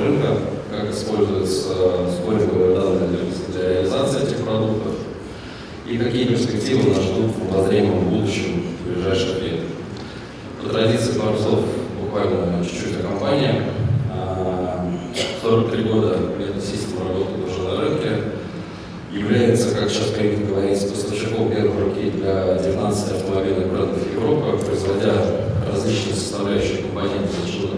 рынка, как используются скоринговые данные для реализации этих продуктов и какие перспективы нас ждут в обозримом будущем, в ближайших лет. По традиции пару слов буквально чуть-чуть о компании. 43 года эта система работает уже на рынке. Является, как сейчас принято говорить, поставщиком первой руки для 19 автомобильных брендов Европы, производя различные составляющие компоненты,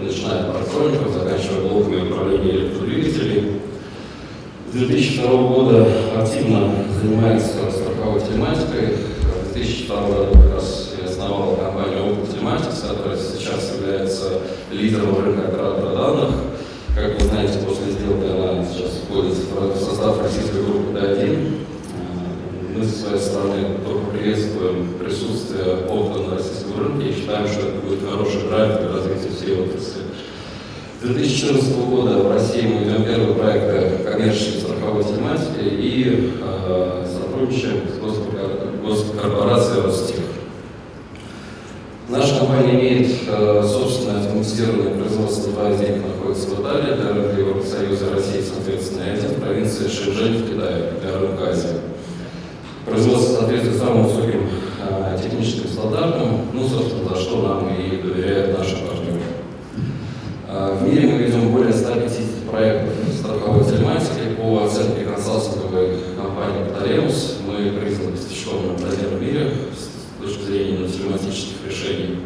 начиная от парктроников, заканчивая блоками управления электродвигателей. С 2002 года активно занимается страховой тематикой. В 2002 году как раз я основал компанию Octo Telematics, которая сейчас является лидером рынка оператора данных. Как вы знаете, после сделки она сейчас входит в состав российской группы D1. Мы, со своей стороны, только приветствуем присутствие Octo на российском рынке и считаем, что это будет хороший драйв для развития всей отрасли. С 2014 года в России мы ведем первый проект коммерческой страховой тематики и сотрудничаем с госкорпорацией «Ростех». Наша компания имеет собственное автоматизированное производство, два из них находится в Италии, для рынка Евросоюза, России, соответственно, и один в провинции Шэньчжэнь в Китае, для рынка Азии. Производство соответствует самым высоким техническим стандартам, ну, собственно, за что нам и доверяют наши партнеры. В мире мы ведем более 150 проектов страховой телематики. По оценке консалтинговой компании Claims мы признаны поставщиком номер один в мире с точки зрения телематических решений.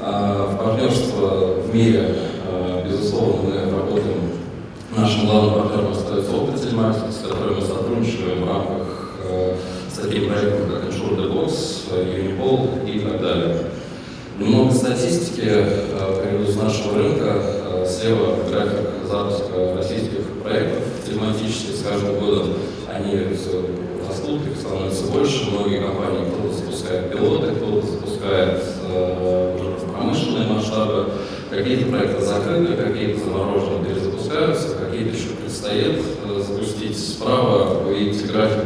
В партнерство в мире, безусловно, мы работаем. Нашим главным партнером остается Octo Telematics, с которым мы сотрудничаем в рамках с такими проектами, как Insure the Box, Unipol и так далее. Немного статистики приведу с нашего рынка. Слева график запуска российских проектов телематических с каждым годом. Они растут, их становится больше. Многие компании, кто-то запускает пилоты, кто-то запускает уже промышленные масштабы. Какие-то проекты закрыты, какие-то заморожены, перезапускаются, какие-то еще предстоит запустить. Справа вы видите график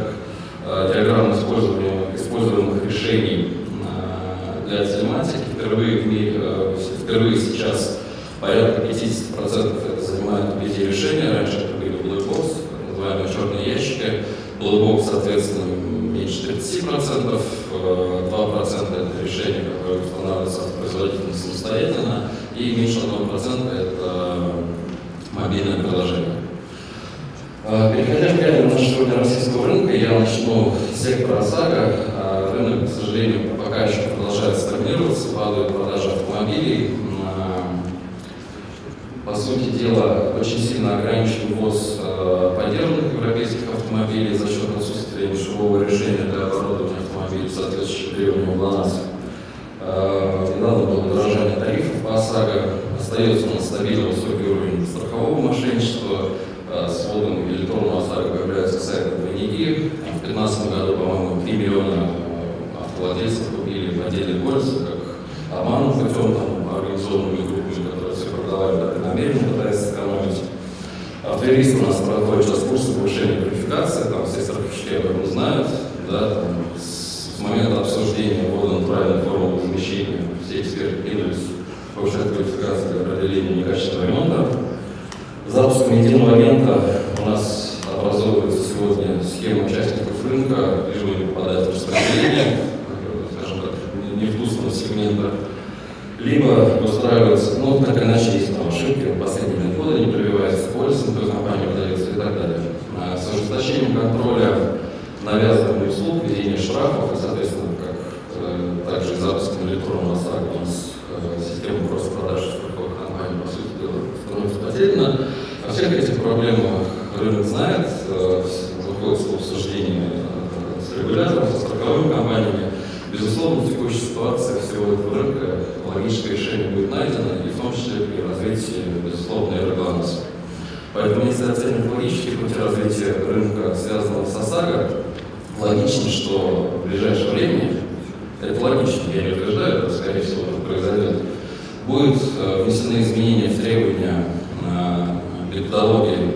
диаграмм используемых решений для телематики. Впервые сейчас порядка 50% это занимают 5 решений. Раньше это были блэкбокс, так называемые черные ящики. Блэкбокс, соответственно, меньше 30%, 2% это решения, которые устанавливаются производителем самостоятельно, и меньше 1% это мобильное приложение. Переходя к реалиям нашего российского рынка, я начну с сектора ОСАГО. Рынок, к сожалению, пока еще продолжает стагнироваться, падают продажи автомобилей. По сути дела, очень сильно ограничен ввоз подержанных европейских автомобилей за счет отсутствия нишевого решения для оборудования автомобилей, соответствующего требованиям ГЛОНАСС. Недавно было подорожание тарифов по ОСАГО. Остается у нас стабильно высокий уровень страхового мошенничества. Сводом электронного ОСАГО появляются сайты-двойники. В 2015 году, по-моему, 3 миллиона автовладельцев купили отдельные пользы, как обманом путем, организованными группами, которые все продавали намеренно, пытаясь сэкономить. Автористы у нас проходят сейчас курсы повышения квалификации, там все страховщики об этом знают. Да, там, с момента обсуждения ввода натуральной формы замещения все эксперты кинулись повышать квалификацию для определения некачественного ремонта. Запуском единого агента у нас образовывается сегодня схема участников рынка, лишь бы не попадать в распределение, скажем так, невкусного сегмента, либо устраивается, ну, так иначе есть там ошибки, последние годы не пробиваются в полисом, то есть компания продается и так далее. С ужесточением контроля навязываемых услуг, введение штрафов, и, соответственно, как также и запуском электронного ОСАГО у нас система просто продаж страховых компаний, по сути дела, становится потеряна. О всех этих проблемах рынок знает, находится в обсуждении с регулятором, со страховыми компаниями. Безусловно, в текущей ситуации всего этого рынка логическое решение будет найдено, и в том числе при развитии, безусловно, ГЛОНАСС. Поэтому, если оценивать логические пути развития рынка, связанного с ОСАГО, логично, что в ближайшее время, это логично, я не утверждаю, это, скорее всего, произойдет, будут внесены изменения в требования методологии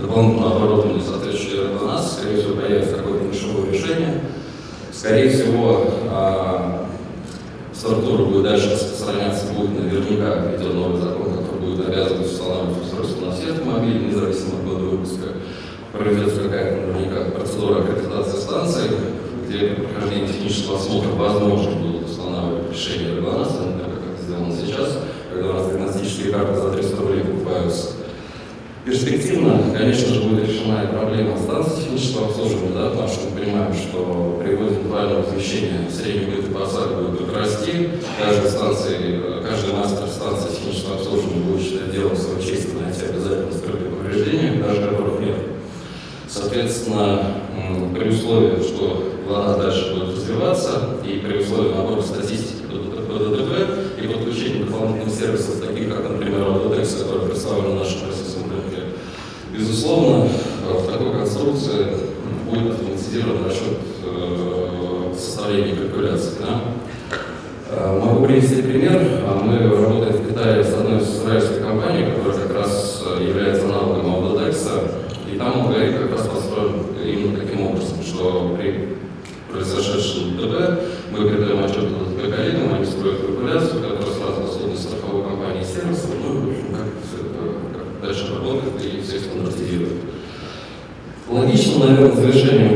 дополнительного оборудования, соответствующего ГЛОНАСС, скорее всего, появится какое-то нишевое решение. Скорее всего, структура будет дальше распространяться, будет наверняка введен новый закон, который будет обязывать устанавливать выпуска проведется какая-то процедура аккредитации станции, где прохождение технического осмотра возможно будет устанавливать решение ГЛОНАСС, например, как это сделано сейчас, когда у нас диагностические карты за 300 рублей покупаются. Перспективно, конечно же, будет решена и проблема станции технического обслуживания, да, потому что мы понимаем, что при вводе индивидуального размещения средний выбор по ОСАГО будет расти, каждый мастер станции технического обслуживания будет считать делом своего чести найти обязательно скрытые повреждения, даже которых нет. Соответственно, при условии, что ГЛОНАСС дальше будет развиваться, и при условии набора статистики ПДДВ и подключения дополнительных сервисов, таких как, например, ОДТЭКС, которые представлены в нашем российском рынке, безусловно, в такой конструкции будет автоматизирован расчет составления калькуляций. Да? Могу привести пример. Мы работаем в Китае с одной из израильской компаний, которая как раз является аналогом ОДТЭКСа, и там алгоритм как раз построен именно таким образом, что при произошедшем ДТП мы передаем отчет коллегам, они строят калькуляцию, которая сразу доступна страховой компании и сервисом, ну, как все это дальше работает и все стандартизирует. Логично, наверное, завершением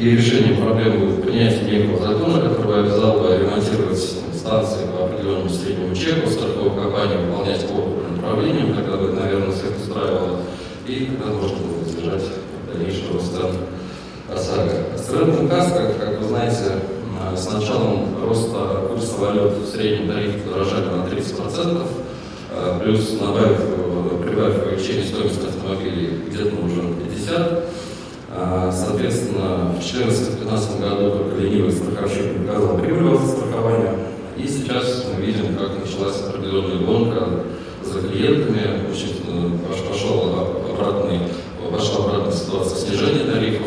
и решением проблемы будет принятие некого закона, который обязал бы ремонтировать станции по определенному среднему чеку, страховой компании выполнять по направлениям, когда бы, наверное, всех устраивало, и когда можно было избежать дальнейшего роста ОСАГО. С рынком каска, как вы знаете, с началом роста курса валют в среднем тарифы подорожали на 30%, плюс прибавив увеличение стоимости автомобилей где-то уже на 50%. Соответственно, в 2014-2015 году только ленивый страховщик показал прибыль от страхования. И сейчас мы видим, как началась определенная гонка за клиентами. Пошла обратная ситуация снижения тарифов.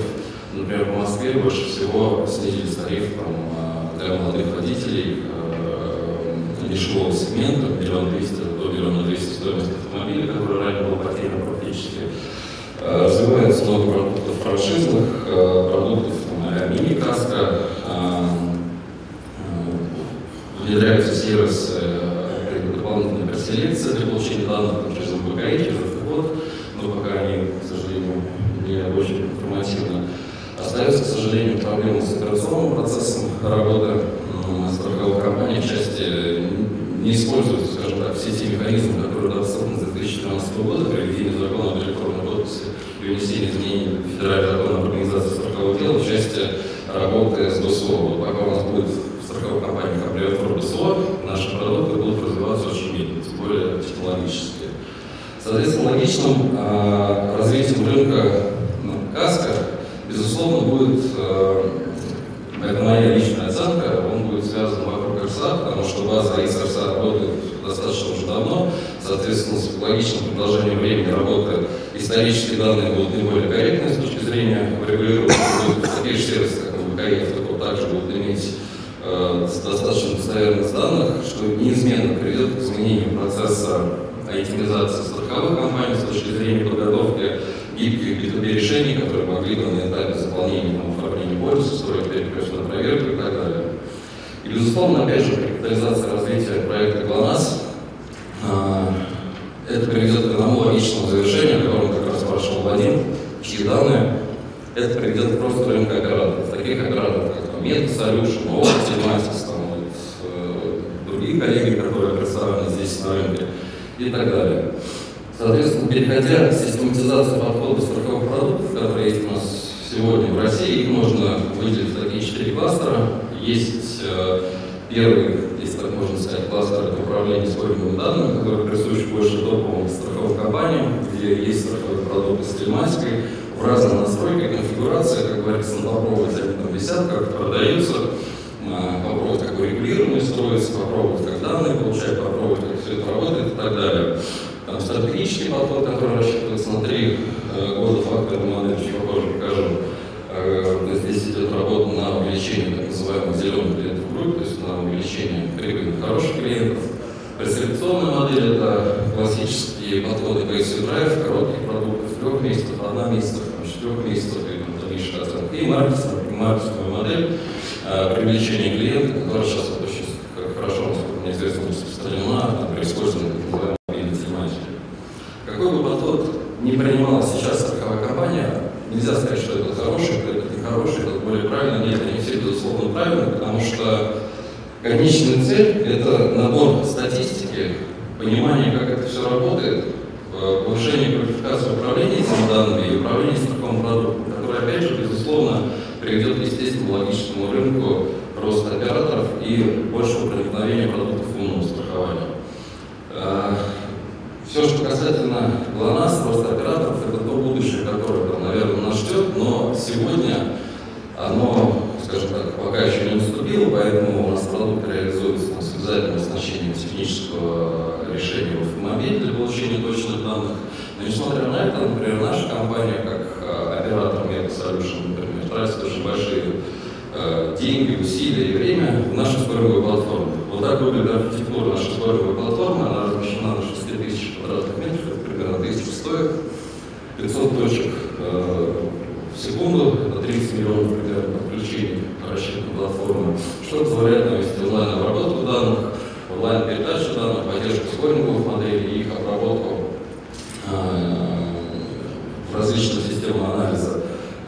Например, в Москве больше всего снизились тарифы для молодых водителей нишевого сегмента, 1 200 до 1 200 стоимость автомобиля, которая ранее была потеряна практически. Развивается много продуктов франшизных, продуктов мини-каска, внедряются сервисы дополнительной переселенции для получения данных через МБКИ, через автоход, но пока они, к сожалению, не очень информативно. Остается, к сожалению, проблема с операционным процессом работы страховой компании. В части не используют, скажем так, все те механизмы, которые доступны с 2013 года при введении закона об электронной подписи и внесении изменений в федеральный закон об организации страхового дела в части работы с ДСО. Вот пока у нас будет в страховой компании аббревиатура ДСО, наши продукты будут развиваться очень медленно, тем более технологически. Соответственно, логичным развитием рынка каска, безусловно, будет, это моя личная оценка, он будет связан вокруг РСА, потому что база из РСА работает достаточно уже давно, соответственно, с логичным продолжением времени работы исторические данные будут наиболее корректны с точки зрения регулирования, такие же сервисы, как в ВКИ, также будут иметь достаточно достоверность данных, что неизменно приведет к изменению процесса айтемизации страховых компаний с точки зрения подготовки гибких B2B решений, которые могли бы на этапе заполнения оформления полиса строить перекрестную проверку и так далее. И, безусловно, опять же, капитализация развития проекта ГЛОНАСС это приведет к одному логичному завершению, о котором как раз спрашивал Вадим, чьи данные, это приведет к росту рынка операторов, таких операторов, как Мега Салюшен, Octo Telematics, другие коллеги, которые представлены здесь на рынке и так далее. Соответственно, переходя к систематизации подхода страховых продуктов, которые есть у нас сегодня в России, их можно выделить в такие 4 кластера. Есть первый, если так можно сказать, кластер – это управление исходными данными, которые присущи больше топовым страховым компаниям, где есть страховые продукты с телематикой в разной настройке, конфигурации, как говорится, на попробовать там висят, как продаются, попробовать, как регулируемые строятся, попробовать, как данные получают, попробовать, как все это работает и так далее. Стратегический подход, который рассчитывается на 3 года факторного модели, тоже покажу. Здесь идет работа на увеличение так называемых зеленых клиентов групп, то есть на увеличение прибыльных хороших клиентов. Преселекционная модель – это классические подходы по ИСУ-драйв, коротких продуктов 3 месяцев, 1 месяц, 4 месяцев и дальнейших оценок. И маркетинговая модель привлечения клиента, которая сейчас вот, очень хорошо, насколько мне известно, распространена при использовании. Какой бы подход не принимал сейчас страховая Нельзя сказать, что это хороший, это нехороший, это более правильно. Нет, они все, безусловно, правильные, потому что конечная цель – это набор статистики, понимание, как это все работает, повышение квалификации управления этими данными и управления страховым продуктом, который, опять же, безусловно, приведет к естественному логическому рынку роста операторов и большего проникновения продуктов умного страхования. Все, что касательно ГЛОНАСС, роста операторов, это то будущее, которое, наверное, нас ждет, но сегодня оно, скажем так, пока еще не наступило, поэтому у нас продукт реализуется с обязательным оснащением технического решения в автомобиле для получения точных данных. Но несмотря на это, например, наша компания, как оператор Мега Салюшен, например, тратит очень большие деньги, усилия и время в нашу сборовую платформу. Вот так выглядит архитектура нашей сборовой платформы, она размещена на 6000 квадратных метров, это примерно 1000 стоек, 500 точек в секунду, это 30 миллионов примерно подключений рассчитанной платформы, что позволяет навести онлайн-обработку данных, онлайн-передачу данных, поддержку скоринговых моделей и их обработку в различных системах анализа.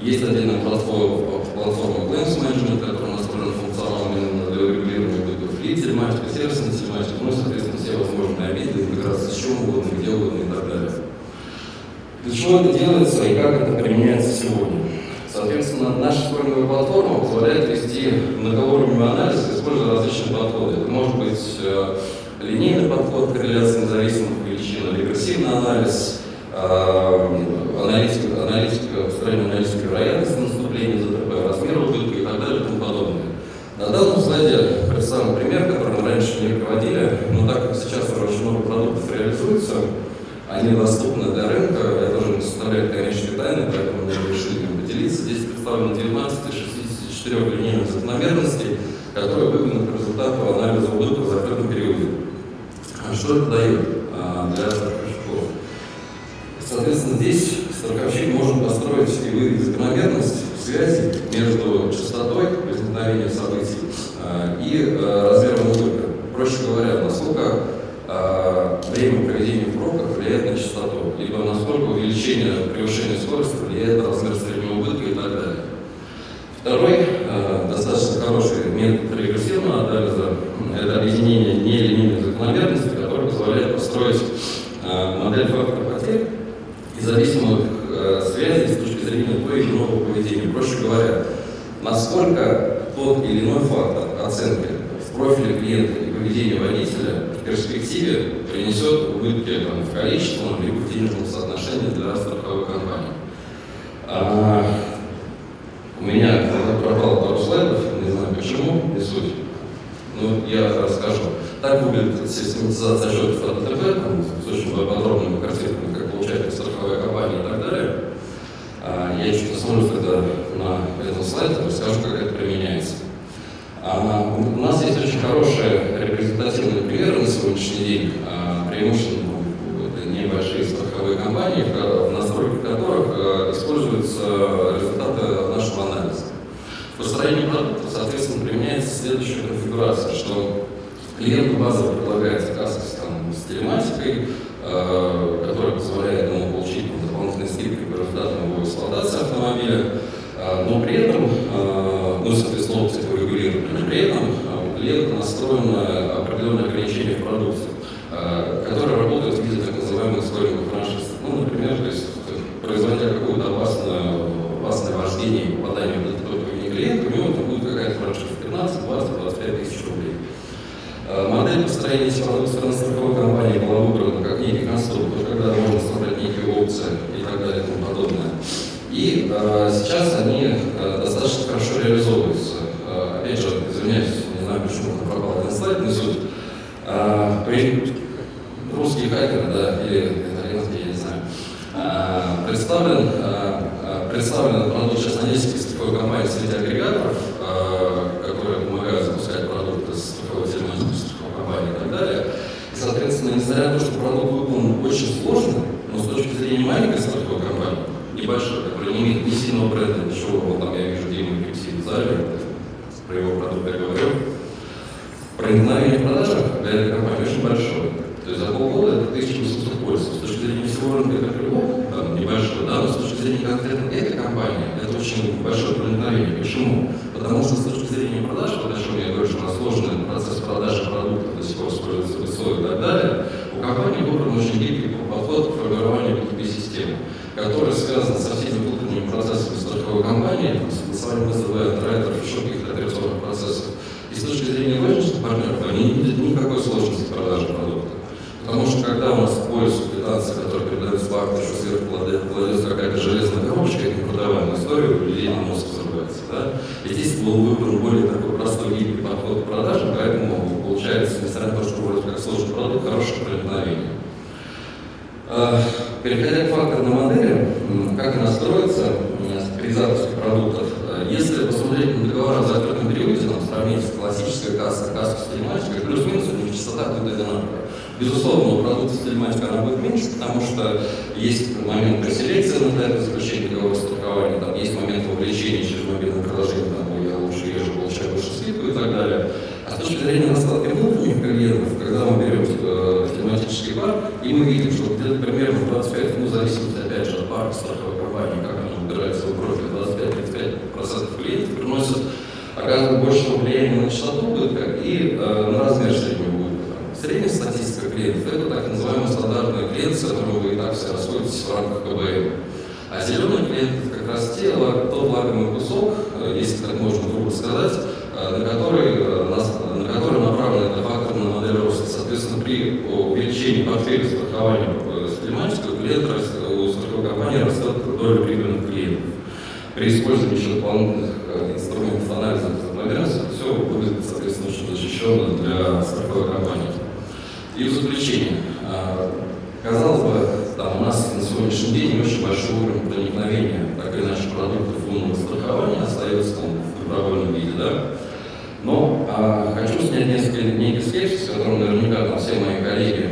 Есть отдельная платформа Claims Management, которая настроена функционально именно для регулирования выдов лиц, телематика, сервисная телематика, ну, соответственно, все возможные объекты, интеграция с чем угодно, где угодно и так далее. Для чего это делается и как это применяется сегодня? Соответственно, наша скоринговая платформа позволяет вести многоуровневый анализ, используя различные подходы. Это может быть линейный подход, корреляция независимых величин, регрессивный анализ, аналитика, построение аналитики вероятности наступления, ЗТП, размер убытка и так далее и тому подобное. На данном слайде представлен пример, который мы раньше не проводили, но так как сейчас уже очень много продуктов реализуется, они доступны для рынка, это уже не составляет конечные тайны, поэтому мы решили им поделиться. Здесь представлено 19 из 64 линейных закономерностей, которые выгодны по результату анализа убытка в закрытом периоде. Что это дает для страховщиков? Соответственно, здесь страховщик может построить и выявить закономерность связи между частотой возникновения событий и размером убытка. Проще говоря, насколько время проведения в пробках влияет на частоту, либо насколько увеличение превышения скорости влияет на размер среднего убытка и так далее. Второй достаточно хороший метод регрессивного анализа – это объединение нелинейных закономерностей, которое позволяет построить модель факторов потерь и зависимых связей с точки зрения той или иного поведения. Проще говоря, насколько тот или иной фактор оценки в профиле клиента и поведения водителя в перспективе принесет убытки в количественном либо в денежном соотношении для страховой компании. У меня пропало пару слайдов, не знаю почему, не суть. Ну, я расскажу. Так выглядит систематизация счетов РТП, с очень подробными картинками, как получает страховая компания и так далее. Я чуть посмотрю тогда на этот слайд и расскажу, как это применяется. У нас есть очень хорошие репрезентативные примеры на сегодняшний день, преимущественно это небольшие страховые компании, в настройке которых используются результаты нашего анализа. В построении продукта, соответственно, применяется следующая конфигурация, что клиенту базово предлагается касса с телематикой, которая позволяет ему получить дополнительные скидки по результатам его эксплуатации автомобиля, но при этом, соответственно, опция по регулированию, при этом у клиента настроено определенное ограничение в продукции, которое работает в виде так называемых скоринговых франшиз. Ну, например, то есть, производя какое-то опасное вождение и попадание в этот уровень клиента, у него там будет какая-то франшиза 15, 20, 25 тысяч рублей. Модель построения силовых стран страховой компании была выбрана как некий конструктор, когда можно создать некие опции и так далее и тому подобное. И сейчас они достаточно хорошо реализовываются. Опять же, извиняюсь, не знаю, почему пропал один слайд, не суть. Русский хакер, да, или итальянский, я не знаю. Представлен продукт сейчас аналитики страховой компании среди агрегаторов, которые помогают запускать продукты страховой телематики, страховой компании и так далее. И, соответственно, несмотря на то, что продукт выполнен очень сложно, но с точки зрения маленькой страховой компании, небольшой, который не имеет ни сильного бренда, ничего, вот там я вижу Дима ПИПСИ в зале, про его продукт я говорю. Проникновение в продажах для этой компании очень большое. То есть за полгода это 1800 пользователей. С точки зрения всего рынка это привлек, там небольшое, да, но с точки зрения конкретно этой компании, это очень большое проникновение. Почему? Потому что с точки зрения продаж, почему я говорю, что у нас сложный процесс продажи продуктов до сих пор используется ВСО и так далее, у компании выбран очень гибкий подход к формированию ПИПСИ-системы, который связан со всеми внутренними процессами страховой компании, согласование вызывает райдеров, еще каких-то операционных процессов. И с точки зрения важности партнеров, они не видят никакой сложности продажи продукта. Потому что когда у нас полис квитанции, который передается в акт, еще сверху кладется какая-то железная коробочка, это непродаваемая история, у людей мозг взрывается. Да? И здесь был выбран более такой простой гибкий подход к продажам, поэтому получается, несмотря на то, что вроде как сложный продукт, хорошее проникновение. Переходя к факторной модели, как она строится при запуске продуктов, если посмотреть на договор о закрытом периоде, там сравнить с классической кассой, кассой с телематикой, плюс-минус у них частота будет одинаковая. Безусловно, у продукта с телематикой она будет меньше, потому что есть момент переселения на дату заключения договора страхования, там есть момент увеличения через мобильное приложение, там я лучше езжу, получаю больше скидку и так далее. А с точки зрения раскладки внутренних клиентов, когда мы берем телематический парк, и мы видим, что где-то примерно 25, ну, в зависимости опять же от парка страховой компании, как она выбирает свой профиль, 25-35% клиентов приносят, оказывают большего влияния на частоту убытка и на размер среднего убытка. Средняя статистика клиентов – это так называемые стандартные клиенты, с которыми вы и так все расходитесь в рамках КБМ. А зеленый клиент – это как раз те, тот лакомый кусок, если так можно грубо сказать, на который направлена эта факторная модель роста. Соответственно, при увеличении портфеля страхования с телематикой у страховой компании растет доля прибыльных клиентов. При использовании еще дополнительных инструментов анализа вероятности все будет, соответственно, очень защищенно для страховой компании. И в заключение. Казалось бы, там у нас на сегодняшний день очень большой уровень проникновения так или иначе продуктов умного страхования остается в добровольном виде. Да? Но хочу снять некий скепсис, с которым наверняка там все мои коллеги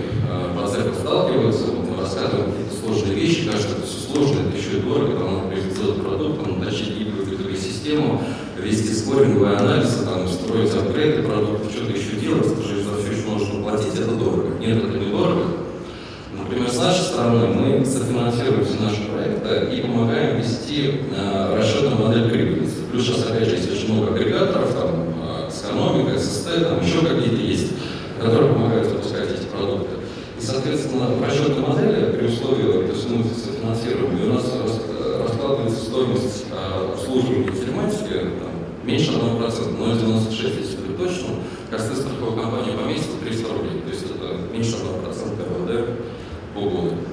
по цеху сталкиваются. Вот мы рассказываем какие-то сложные вещи, кажется, это все сложно, это еще и дорого, там надо привести продукт, наточить гибкую систему, вести скоринговые анализы, там, строить апгрейды продуктов, что-то еще делать, скажи, за все еще нужно платить, это дорого. Нет, это не дорого. Например, с нашей стороны мы софинансируем все наши проекты и помогаем вести расчетную модель прибыльности. Плюс сейчас, опять же, есть очень много агрегаторов, там, с экономикой, ССТ, там еще какие-то есть, которые помогают запускать эти продукты. И, соответственно, в расчетной модели, при условии, то есть мы софинансируем, и у нас раскладывается стоимость обслуживания телематики меньше 1%, 0,96, если быть точным, косты страховой компании по месяцу 300 рублей, то есть это меньше 1% КВД по году.